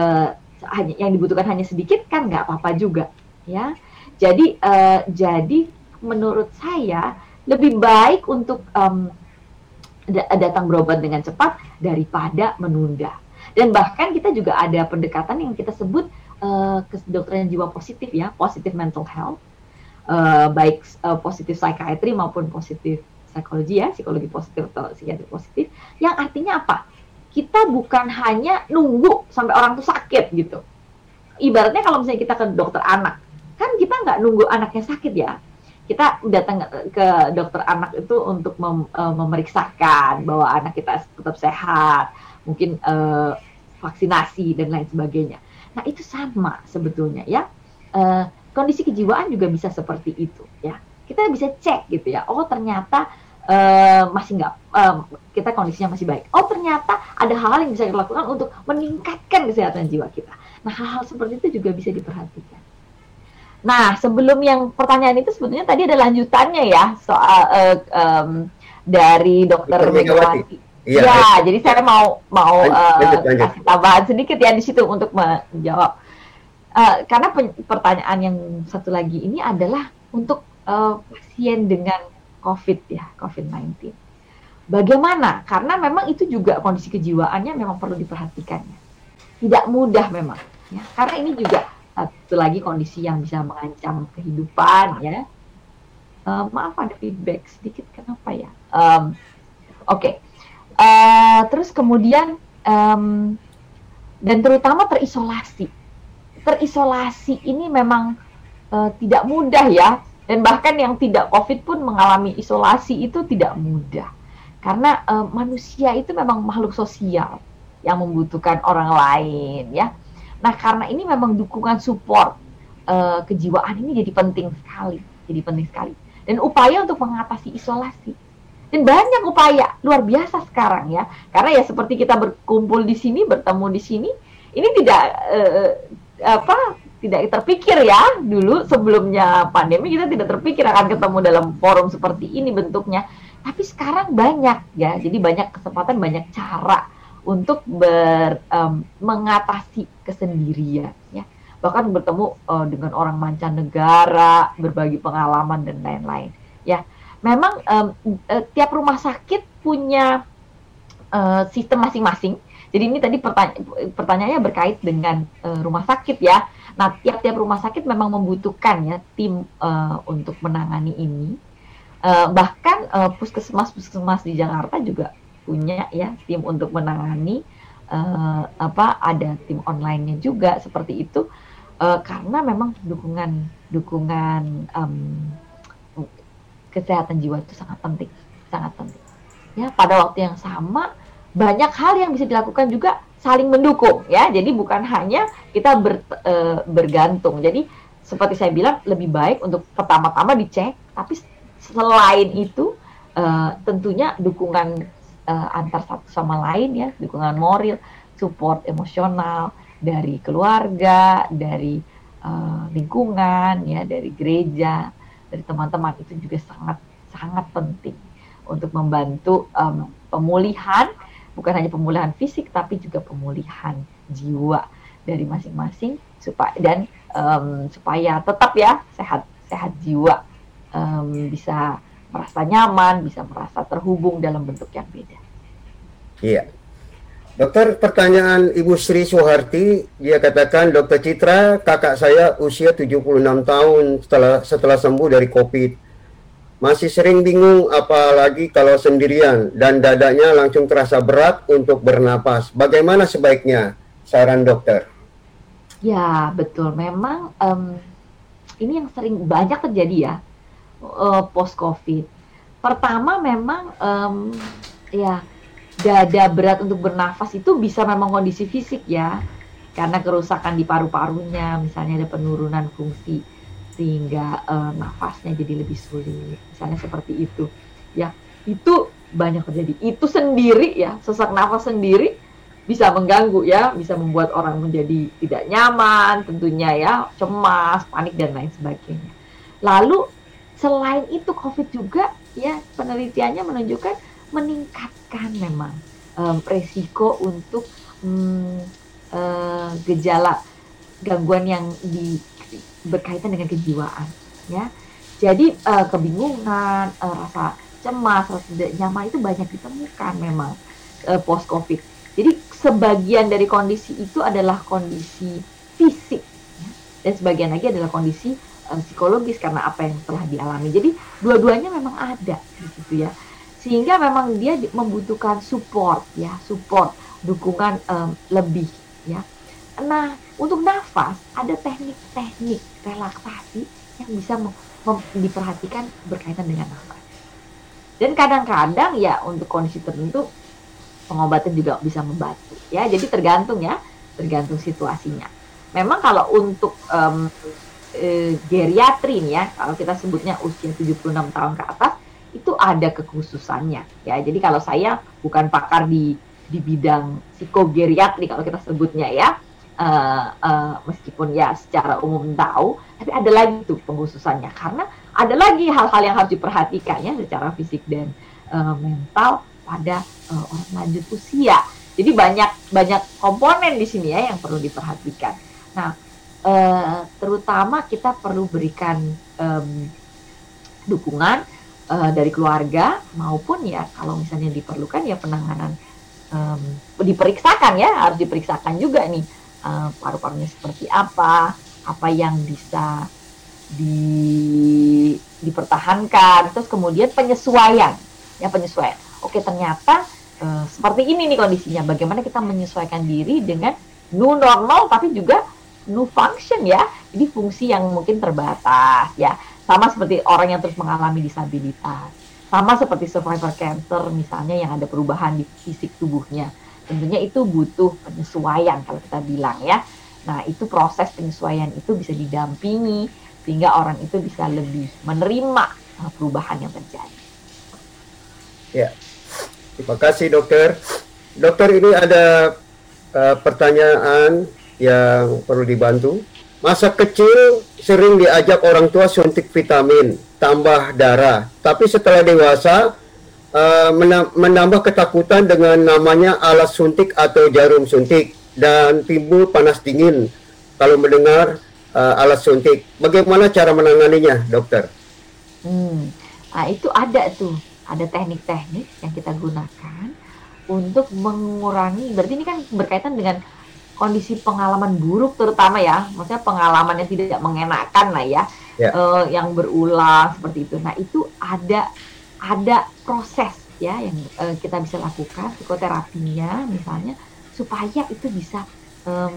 yang dibutuhkan hanya sedikit kan nggak apa-apa juga, ya. Jadi, uh, jadi menurut saya lebih baik untuk um, datang berobat dengan cepat daripada menunda. Dan bahkan kita juga ada pendekatan yang kita sebut uh, kedokteran jiwa positif ya, positive mental health, uh, baik uh, positif psychiatry maupun positif psikologi ya, psikologi positif atau psikiatri positif. Yang artinya apa? Kita bukan hanya nunggu sampai orang tuh sakit gitu. Ibaratnya kalau misalnya kita ke dokter anak, kan kita nggak nunggu anaknya sakit ya, kita datang ke dokter anak itu untuk mem, e, memeriksakan bahwa anak kita tetap sehat, mungkin e, vaksinasi dan lain sebagainya. Nah itu sama sebetulnya ya, e, kondisi kejiwaan juga bisa seperti itu ya, kita bisa cek gitu ya, oh ternyata e, masih nggak, e, kita kondisinya masih baik, oh ternyata ada hal-hal yang bisa kita lakukan untuk meningkatkan kesehatan jiwa kita. Nah hal-hal seperti itu juga bisa diperhatikan. Nah, sebelum yang pertanyaan itu sebetulnya tadi ada lanjutannya ya soal uh, um, dari Dokter Megawati. Iya, ya, ya, jadi saya mau mau lanjut, uh, lanjut. kasih tambahan sedikit ya di situ untuk menjawab. Uh, karena pen- pertanyaan yang satu lagi ini adalah untuk uh, pasien dengan COVID ya, covid sembilan belas. Bagaimana? Karena memang itu juga kondisi kejiwaannya memang perlu diperhatikannya. Tidak mudah memang. Ya, karena ini juga satu lagi kondisi yang bisa mengancam kehidupan ya. Uh, maaf ada feedback sedikit, kenapa ya? Um, Oke. Okay. Uh, terus kemudian um, dan terutama terisolasi. Terisolasi ini memang uh, tidak mudah ya. Dan bahkan yang tidak COVID pun mengalami isolasi itu tidak mudah. Karena uh, manusia itu memang makhluk sosial yang membutuhkan orang lain ya. Nah, karena ini memang dukungan support uh, kejiwaan ini jadi penting sekali, jadi penting sekali. Dan upaya untuk mengatasi isolasi. Dan banyak upaya, luar biasa sekarang ya. Karena ya seperti kita berkumpul di sini, bertemu di sini, ini tidak uh, apa? tidak terpikir ya. Dulu sebelumnya pandemi kita tidak terpikir akan ketemu dalam forum seperti ini bentuknya. Tapi sekarang banyak ya. Jadi banyak kesempatan, banyak cara untuk ber, um, mengatasi kesendirian, ya. Bahkan bertemu uh, dengan orang mancanegara, berbagi pengalaman dan lain-lain, ya. Memang um, uh, tiap rumah sakit punya uh, sistem masing-masing. Jadi ini tadi pertanya- pertanyaannya berkait dengan uh, rumah sakit, ya. Nah, tiap-tiap rumah sakit memang membutuhkan ya tim uh, untuk menangani ini. Uh, bahkan uh, puskesmas-puskesmas di Jakarta juga punya ya tim untuk menangani, uh, apa ada tim online-nya juga seperti itu, uh, karena memang dukungan dukungan um, kesehatan jiwa itu sangat penting, sangat penting ya. Pada waktu yang sama banyak hal yang bisa dilakukan juga saling mendukung ya, jadi bukan hanya kita ber, uh, bergantung. Jadi seperti saya bilang lebih baik untuk pertama-tama dicek, tapi selain itu uh, tentunya dukungan antar satu sama lain ya, dukungan moral, support emosional dari keluarga, dari uh, lingkungan ya, dari gereja, dari teman-teman itu juga sangat sangat penting untuk membantu um, pemulihan, bukan hanya pemulihan fisik tapi juga pemulihan jiwa dari masing-masing supaya dan um, supaya tetap ya sehat sehat jiwa, um, bisa merasa nyaman, bisa merasa terhubung dalam bentuk yang beda. Iya. Dokter, pertanyaan Ibu Sri Soeharti, dia katakan, Dokter Citra, kakak saya usia tujuh puluh enam tahun setelah setelah sembuh dari COVID. Masih sering bingung apalagi kalau sendirian dan dadanya langsung terasa berat untuk bernapas. Bagaimana sebaiknya? Saran dokter. Ya, betul. Memang um, ini yang sering banyak terjadi ya, uh, post-COVID. Pertama memang um, ya... dada berat untuk bernafas itu bisa memang kondisi fisik ya, karena kerusakan di paru-parunya, misalnya ada penurunan fungsi sehingga e, nafasnya jadi lebih sulit, misalnya seperti itu ya. Itu banyak terjadi, itu sendiri ya, sesak nafas sendiri bisa mengganggu ya, bisa membuat orang menjadi tidak nyaman tentunya ya, cemas, panik dan lain sebagainya. Lalu selain itu COVID juga ya, penelitiannya menunjukkan meningkatkan memang um, resiko untuk um, uh, gejala gangguan yang di, berkaitan dengan kejiwaan ya. Jadi uh, kebingungan, uh, rasa cemas, rasa tidak nyaman itu banyak ditemukan memang uh, post COVID. Jadi sebagian dari kondisi itu adalah kondisi fisik ya, dan sebagian lagi adalah kondisi uh, psikologis karena apa yang telah dialami. Jadi dua-duanya memang ada gitu ya. Sehingga memang dia membutuhkan support ya, support, dukungan um, lebih ya. Nah, untuk nafas ada teknik-teknik relaksasi yang bisa mem- mem- diperhatikan berkaitan dengan nafas. Dan kadang-kadang ya untuk kondisi tertentu pengobatan juga bisa membantu ya. Jadi tergantung ya, tergantung situasinya. Memang kalau untuk um, e, geriatri nih ya, kalau kita sebutnya usia tujuh puluh enam tahun ke atas, itu ada kekhususannya ya. Jadi kalau saya bukan pakar di di bidang psikogeriatri kalau kita sebutnya ya, uh, uh, meskipun ya secara umum tahu, tapi ada lagi tuh pengkhususannya karena ada lagi hal-hal yang harus diperhatikan ya secara fisik dan uh, mental pada uh, orang lanjut usia. Jadi banyak banyak komponen di sini ya yang perlu diperhatikan. Nah, uh, terutama kita perlu berikan um, dukungan dari keluarga maupun ya kalau misalnya diperlukan ya penanganan, um, diperiksakan ya, harus diperiksakan juga nih uh, paru-parunya seperti apa, apa yang bisa di, dipertahankan, terus kemudian penyesuaian ya, penyesuaian. Oke, ternyata uh, seperti ini nih kondisinya, bagaimana kita menyesuaikan diri dengan new normal tapi juga new function ya, jadi fungsi yang mungkin terbatas ya. Sama seperti orang yang terus mengalami disabilitas, sama seperti survivor cancer misalnya yang ada perubahan di fisik tubuhnya. Tentunya itu butuh penyesuaian kalau kita bilang ya. Nah, itu proses penyesuaian itu bisa didampingi sehingga orang itu bisa lebih menerima perubahan yang terjadi. Ya, terima kasih dokter. Dokter, ini ada uh, pertanyaan yang perlu dibantu. Masa kecil sering diajak orang tua suntik vitamin, tambah darah. Tapi setelah dewasa, uh, menambah ketakutan dengan namanya alat suntik atau jarum suntik. Dan timbul panas dingin kalau mendengar uh, alat suntik. Bagaimana cara menanganinya, dokter? Hmm, nah, itu ada tuh, ada teknik-teknik yang kita gunakan untuk mengurangi, berarti ini kan berkaitan dengan kondisi pengalaman buruk terutama ya, maksudnya pengalaman yang tidak mengenakan lah ya, yeah. uh, yang berulang seperti itu. Nah, itu ada ada proses ya yang uh, kita bisa lakukan, psikoterapinya misalnya, supaya itu bisa um,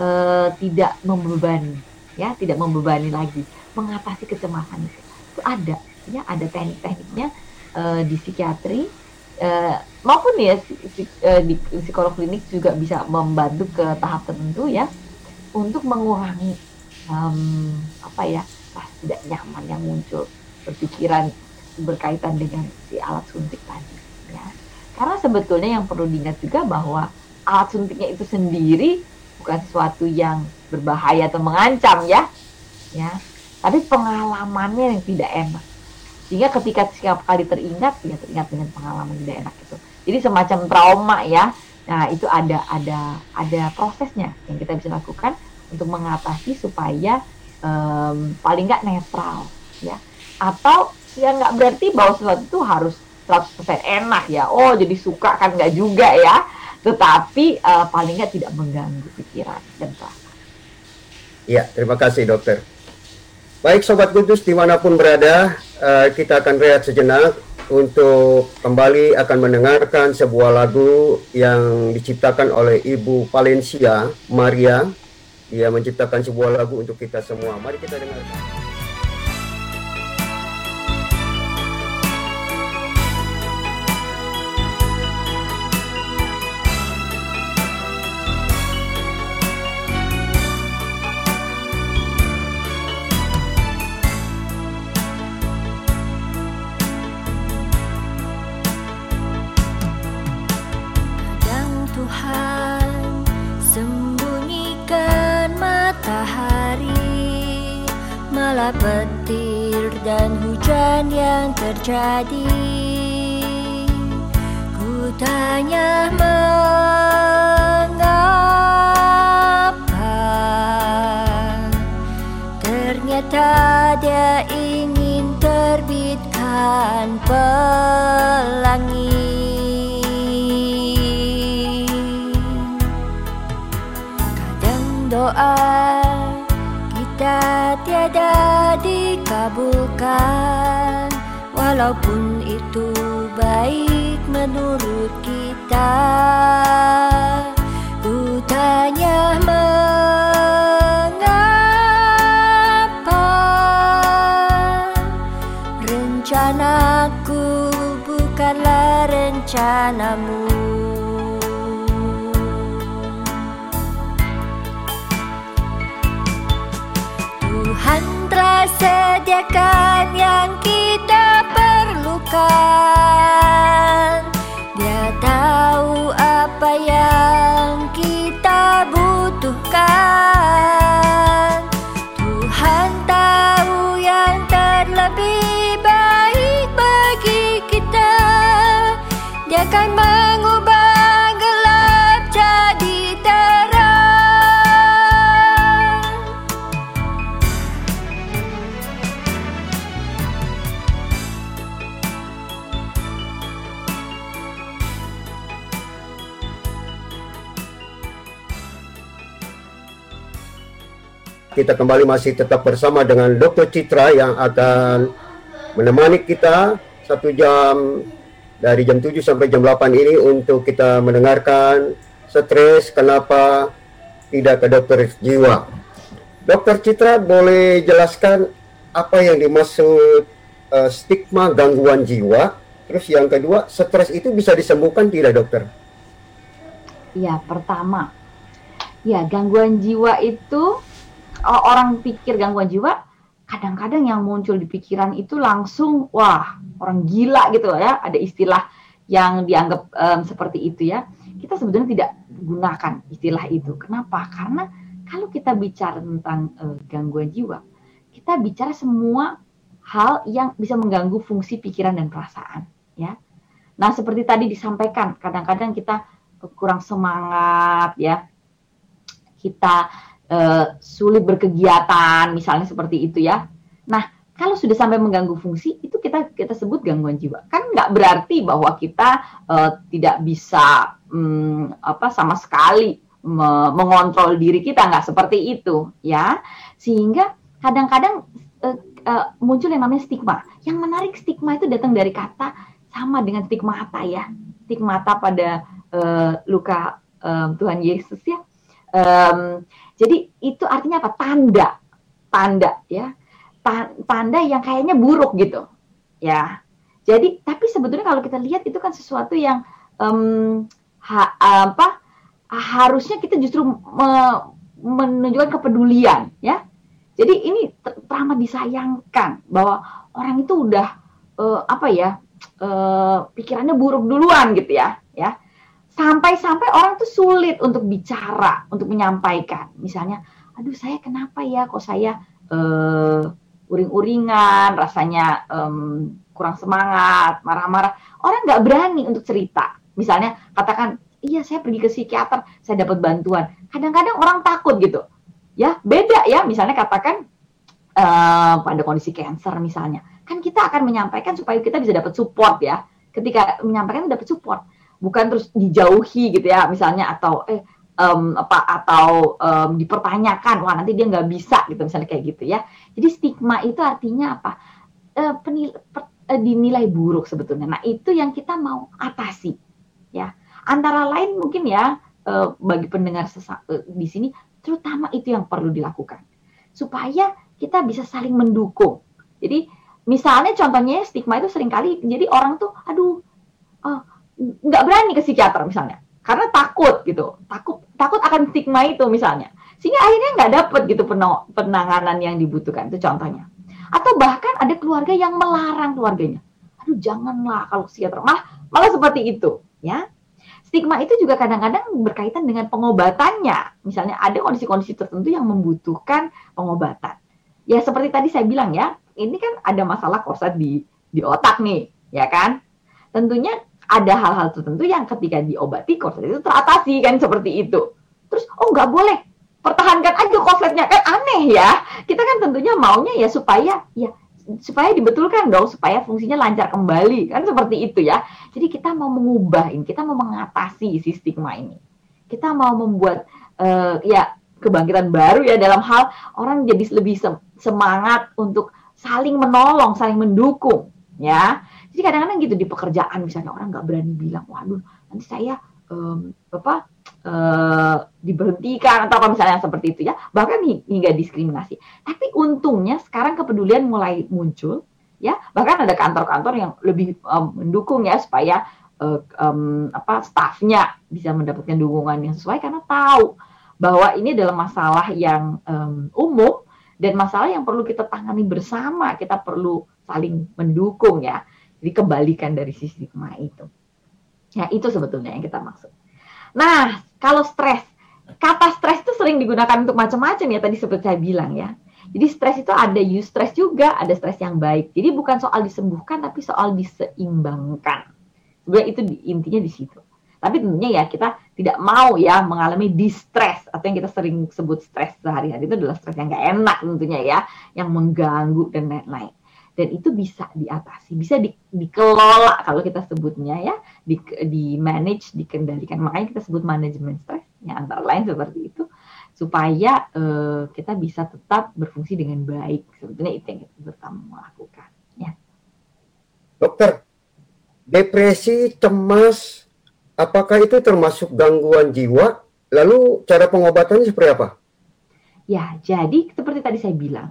uh, tidak membebani ya, tidak membebani lagi, mengatasi kecemasan itu. Itu ada ya, ada teknik-tekniknya uh, di psikiatri. Uh, maupun ya uh, di psikolog klinik juga bisa membantu ke tahap tertentu ya untuk mengurangi um, apa ya pas tidak nyaman yang muncul berpikiran berkaitan dengan si alat suntik tadi ya. Karena sebetulnya yang perlu diingat juga bahwa alat suntiknya itu sendiri bukan sesuatu yang berbahaya atau mengancam ya ya, tapi pengalamannya yang tidak enak Sehingga ketika setiap kali teringat, ya teringat dengan pengalaman tidak enak itu. Jadi semacam trauma ya. Nah, itu ada ada ada prosesnya yang kita bisa lakukan untuk mengatasi supaya um, paling nggak netral ya. Atau ya nggak berarti bahwa sesuatu itu harus seratus persen enak ya. Oh, jadi suka kan nggak juga ya. Tetapi uh, paling nggak tidak mengganggu pikiran dan perasaan. Ya, terima kasih dokter. Baik Sobat Good News dimanapun berada, uh, kita akan rehat sejenak untuk kembali akan mendengarkan sebuah lagu yang diciptakan oleh Ibu Valencia Maria. Dia menciptakan sebuah lagu untuk kita semua. Mari kita dengarkan. Petir dan hujan yang terjadi, ku tanya mengapa, ternyata dia ingin terbitkan pelangi. Kadang doa tiada dikabulkan, walaupun itu baik menurut kita. Ku tanya mengapa, rencanaku bukanlah rencanamu. Sediakan yang kita perlukan, dia tahu apa yang kita butuhkan. Tuhan tahu yang terlebih baik bagi kita, dia akan mengubah Kita kembali masih tetap bersama dengan dokter Citra yang akan menemani kita satu jam dari jam tujuh sampai jam delapan ini untuk kita mendengarkan stres kenapa tidak ke dokter jiwa. Dokter Citra, boleh jelaskan apa yang dimaksud uh, stigma gangguan jiwa? Terus yang kedua, stres itu bisa disembuhkan tidak dokter? Ya, pertama, ya gangguan jiwa itu orang pikir gangguan jiwa, kadang-kadang yang muncul di pikiran itu langsung, wah, orang gila gitu ya. Ada istilah yang dianggap um, seperti itu ya. Kita sebetulnya tidak gunakan istilah itu. Kenapa? Karena kalau kita bicara tentang uh, gangguan jiwa, kita bicara semua hal yang bisa mengganggu fungsi pikiran dan perasaan ya. Nah, seperti tadi disampaikan, kadang-kadang kita kurang semangat ya. Kita Uh, sulit berkegiatan, misalnya seperti itu ya. Nah, kalau sudah sampai mengganggu fungsi, itu kita kita sebut gangguan jiwa. Kan nggak berarti bahwa kita uh, tidak bisa um, apa sama sekali me- mengontrol diri kita, nggak seperti itu ya. Sehingga kadang-kadang uh, uh, muncul yang namanya stigma. Yang menarik, stigma itu datang dari kata sama dengan stigmata ya. Stigmata pada uh, luka uh, Tuhan Yesus ya. Um, jadi itu artinya apa? Tanda, tanda ya, tanda yang kayaknya buruk gitu, ya. Jadi tapi sebetulnya kalau kita lihat itu kan sesuatu yang um, ha, apa? Harusnya kita justru me, menunjukkan kepedulian, ya. Jadi ini teramat disayangkan bahwa orang itu udah uh, apa ya, uh, pikirannya buruk duluan gitu ya, ya. Sampai-sampai orang tuh sulit untuk bicara, untuk menyampaikan. Misalnya, aduh saya kenapa ya kok saya eh, uring-uringan, rasanya um, kurang semangat, marah-marah, orang nggak berani untuk cerita. Misalnya katakan, iya saya pergi ke psikiater, saya dapat bantuan. Kadang-kadang orang takut gitu. Ya beda ya, misalnya katakan uh, pada kondisi kanker misalnya. Kan kita akan menyampaikan supaya kita bisa dapat support ya. Ketika menyampaikan dapat support, bukan terus dijauhi gitu ya misalnya, atau eh um, apa atau um, dipertanyakan, wah nanti dia nggak bisa gitu misalnya kayak gitu ya. Jadi stigma itu artinya apa? Uh, penil- per- uh, dinilai buruk sebetulnya. Nah itu yang kita mau atasi ya. Antara lain mungkin ya uh, bagi pendengar sesa- uh, di sini terutama itu yang perlu dilakukan supaya kita bisa saling mendukung. Jadi misalnya contohnya stigma itu seringkali jadi orang tuh aduh uh, nggak berani ke psikiater misalnya karena takut gitu, takut takut akan stigma itu misalnya, sehingga akhirnya nggak dapat gitu penanganan yang dibutuhkan, itu contohnya. Atau bahkan ada keluarga yang melarang keluarganya, aduh janganlah kalau psikiater, malah malah seperti itu ya. Stigma itu juga kadang-kadang berkaitan dengan pengobatannya, misalnya ada kondisi-kondisi tertentu yang membutuhkan pengobatan ya, seperti tadi saya bilang ya, ini kan ada masalah korset di di otak nih ya kan, tentunya ada hal-hal tertentu yang ketika diobati korslet itu teratasi kan, seperti itu. Terus oh nggak boleh, pertahankan aja korsletnya, kan aneh ya. Kita kan tentunya maunya ya supaya ya supaya dibetulkan dong, supaya fungsinya lancar kembali kan, seperti itu ya. Jadi kita mau mengubah ini, kita mau mengatasi si stigma ini. Kita mau membuat uh, ya kebangkitan baru ya dalam hal orang jadi lebih semangat untuk saling menolong, saling mendukung ya. Jadi kadang-kadang gitu di pekerjaan misalnya orang nggak berani bilang, waduh nanti saya um, apa uh, diberhentikan atau apa misalnya seperti itu ya, bahkan hingga diskriminasi. Tapi untungnya sekarang kepedulian mulai muncul ya, bahkan ada kantor-kantor yang lebih um, mendukung ya supaya uh, um, apa stafnya bisa mendapatkan dukungan yang sesuai karena tahu bahwa ini adalah masalah yang um, umum dan masalah yang perlu kita tangani bersama, kita perlu saling mendukung ya. Jadi kebalikan dari sisi stigma itu. Ya, itu sebetulnya yang kita maksud. Nah, kalau stres, kata stres itu sering digunakan untuk macam-macam ya, tadi seperti saya bilang ya. Jadi stres itu ada eustress juga, ada stres yang baik. Jadi bukan soal disembuhkan, tapi soal diseimbangkan. Sebenarnya itu intinya di situ. Tapi tentunya ya kita tidak mau ya mengalami distress atau yang kita sering sebut stres sehari-hari, itu adalah stres yang nggak enak tentunya ya, yang mengganggu dan lain-lain. Dan itu bisa diatasi, bisa di, dikelola kalau kita sebutnya ya, di, di manage, dikendalikan. Makanya kita sebut manajemen stres, ya, antara lain seperti itu, supaya uh, kita bisa tetap berfungsi dengan baik. Sebetulnya itu yang kita bersama lakukan. Ya. Dokter, depresi, cemas, apakah itu termasuk gangguan jiwa? Lalu cara pengobatannya seperti apa? Ya, jadi seperti tadi saya bilang,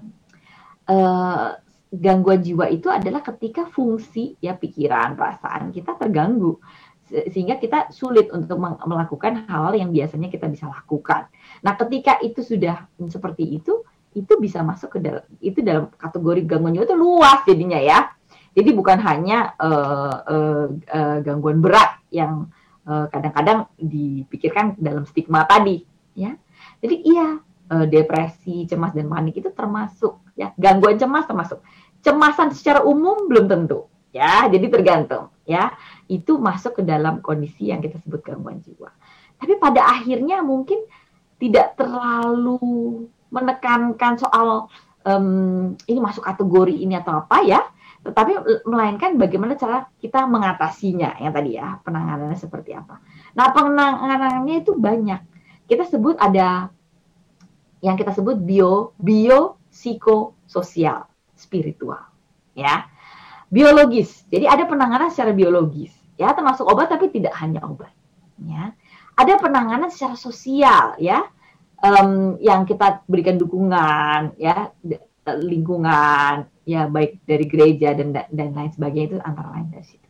uh, gangguan jiwa itu adalah ketika fungsi ya pikiran, perasaan kita terganggu sehingga kita sulit untuk melakukan hal yang biasanya kita bisa lakukan. Nah, ketika itu sudah seperti itu, itu bisa masuk ke dalam, itu dalam kategori gangguan jiwa itu luas jadinya ya. Jadi bukan hanya uh, uh, uh, gangguan berat yang uh, kadang-kadang dipikirkan dalam stigma tadi ya. Jadi iya, uh, depresi, cemas dan panik itu termasuk ya, gangguan cemas termasuk. Cemasan secara umum belum tentu ya, jadi tergantung ya, itu masuk ke dalam kondisi yang kita sebut gangguan jiwa. Tapi pada akhirnya mungkin tidak terlalu menekankan soal um, ini masuk kategori ini atau apa ya, tetapi melainkan bagaimana cara kita mengatasinya yang tadi ya, penanganannya seperti apa. Nah, penanganannya itu banyak, kita sebut ada yang kita sebut bio bio psikososial, spiritual, ya, biologis. Jadi ada penanganan secara biologis, ya, termasuk obat tapi tidak hanya obat, ya. Ada penanganan secara sosial, ya, um, yang kita berikan dukungan, ya, lingkungan, ya, baik dari gereja dan dan lain sebagainya, itu antara lain dari situ.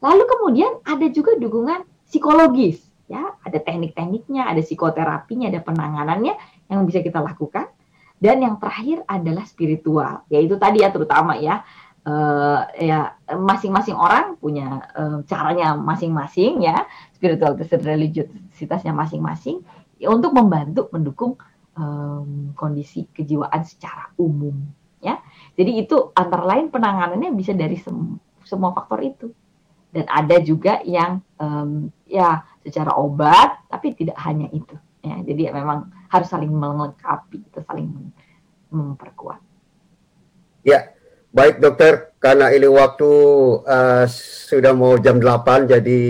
Lalu kemudian ada juga dukungan psikologis, ya, ada teknik-tekniknya, ada psikoterapinya, ada penanganannya yang bisa kita lakukan. Dan yang terakhir adalah spiritual, yaitu tadi ya terutama ya, uh, ya masing-masing orang punya uh, caranya masing-masing ya, spiritualitas dan religiositasnya masing-masing ya, untuk membantu mendukung um, kondisi kejiwaan secara umum ya. Jadi itu antara lain penanganannya bisa dari sem- semua faktor itu. Dan ada juga yang um, ya secara obat, tapi tidak hanya itu. Ya, jadi ya memang harus saling melengkapi, itu saling memperkuat. Ya, baik dokter, karena ini waktu uh, sudah mau jam delapan, jadi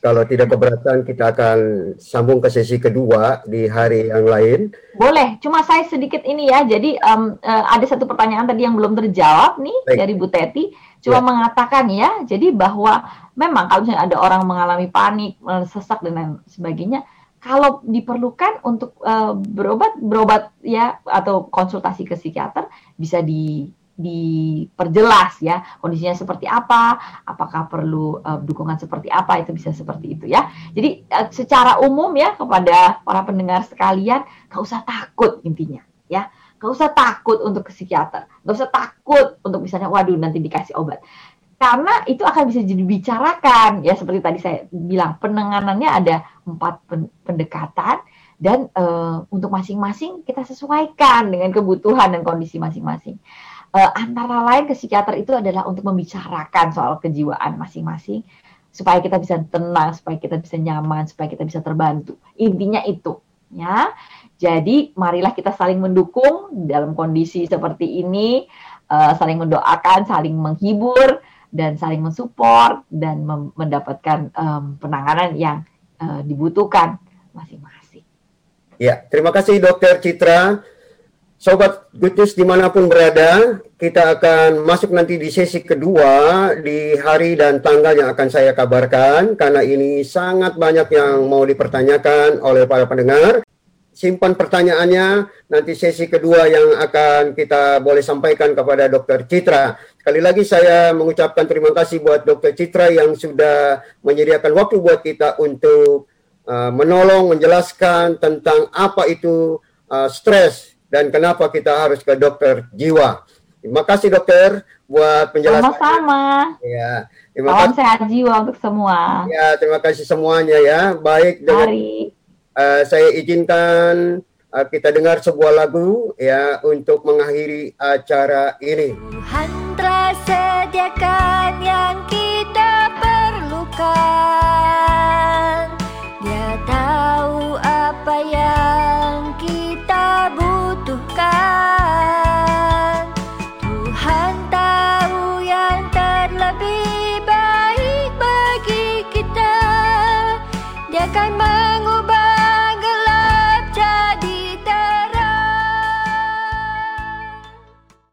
kalau tidak keberatan kita akan sambung ke sesi kedua di hari yang lain. Boleh, cuma saya sedikit ini ya, jadi um, uh, ada satu pertanyaan tadi yang belum terjawab nih. Baik. Dari Bu Teti, cuma ya. mengatakan ya, jadi bahwa memang kalau misalnya ada orang mengalami panik, sesak dan lain sebagainya, kalau diperlukan untuk uh, berobat, berobat ya atau konsultasi ke psikiater bisa di, diperjelas ya kondisinya seperti apa, apakah perlu uh, dukungan seperti apa, itu bisa seperti itu ya. Jadi uh, secara umum ya kepada para pendengar sekalian, gak usah takut intinya ya, gak usah takut untuk ke psikiater, gak usah takut untuk misalnya waduh nanti dikasih obat. Karena itu akan bisa jadi bicarakan ya, seperti tadi saya bilang penanganannya ada empat pendekatan dan e, untuk masing-masing kita sesuaikan dengan kebutuhan dan kondisi masing-masing. E, antara lain ke psikiater itu adalah untuk membicarakan soal kejiwaan masing-masing supaya kita bisa tenang, supaya kita bisa nyaman, supaya kita bisa terbantu. Intinya itu ya. Jadi marilah kita saling mendukung dalam kondisi seperti ini, e, saling mendoakan, saling menghibur, dan saling mensupport dan mem- mendapatkan um, penanganan yang uh, dibutuhkan masing-masing. Ya, terima kasih Dokter Citra. Sobat Good News dimanapun berada, kita akan masuk nanti di sesi kedua di hari dan tanggal yang akan saya kabarkan, karena ini sangat banyak yang mau dipertanyakan oleh para pendengar. Simpan pertanyaannya, nanti sesi kedua yang akan kita boleh sampaikan kepada Dokter Citra. Sekali lagi saya mengucapkan terima kasih buat Dokter Citra yang sudah menyediakan waktu buat kita untuk uh, menolong, menjelaskan tentang apa itu uh, stres dan kenapa kita harus ke dokter jiwa. Terima kasih dokter buat penjelasannya. Sama-sama. Ya, terima kasih. Salam sehat jiwa untuk semua. Ya, terima kasih semuanya ya. Baik. Dengan... Mari. Uh, saya izinkan uh, kita dengar sebuah lagu ya untuk mengakhiri acara ini. Tuhan telah sediakan yang kita perlukan.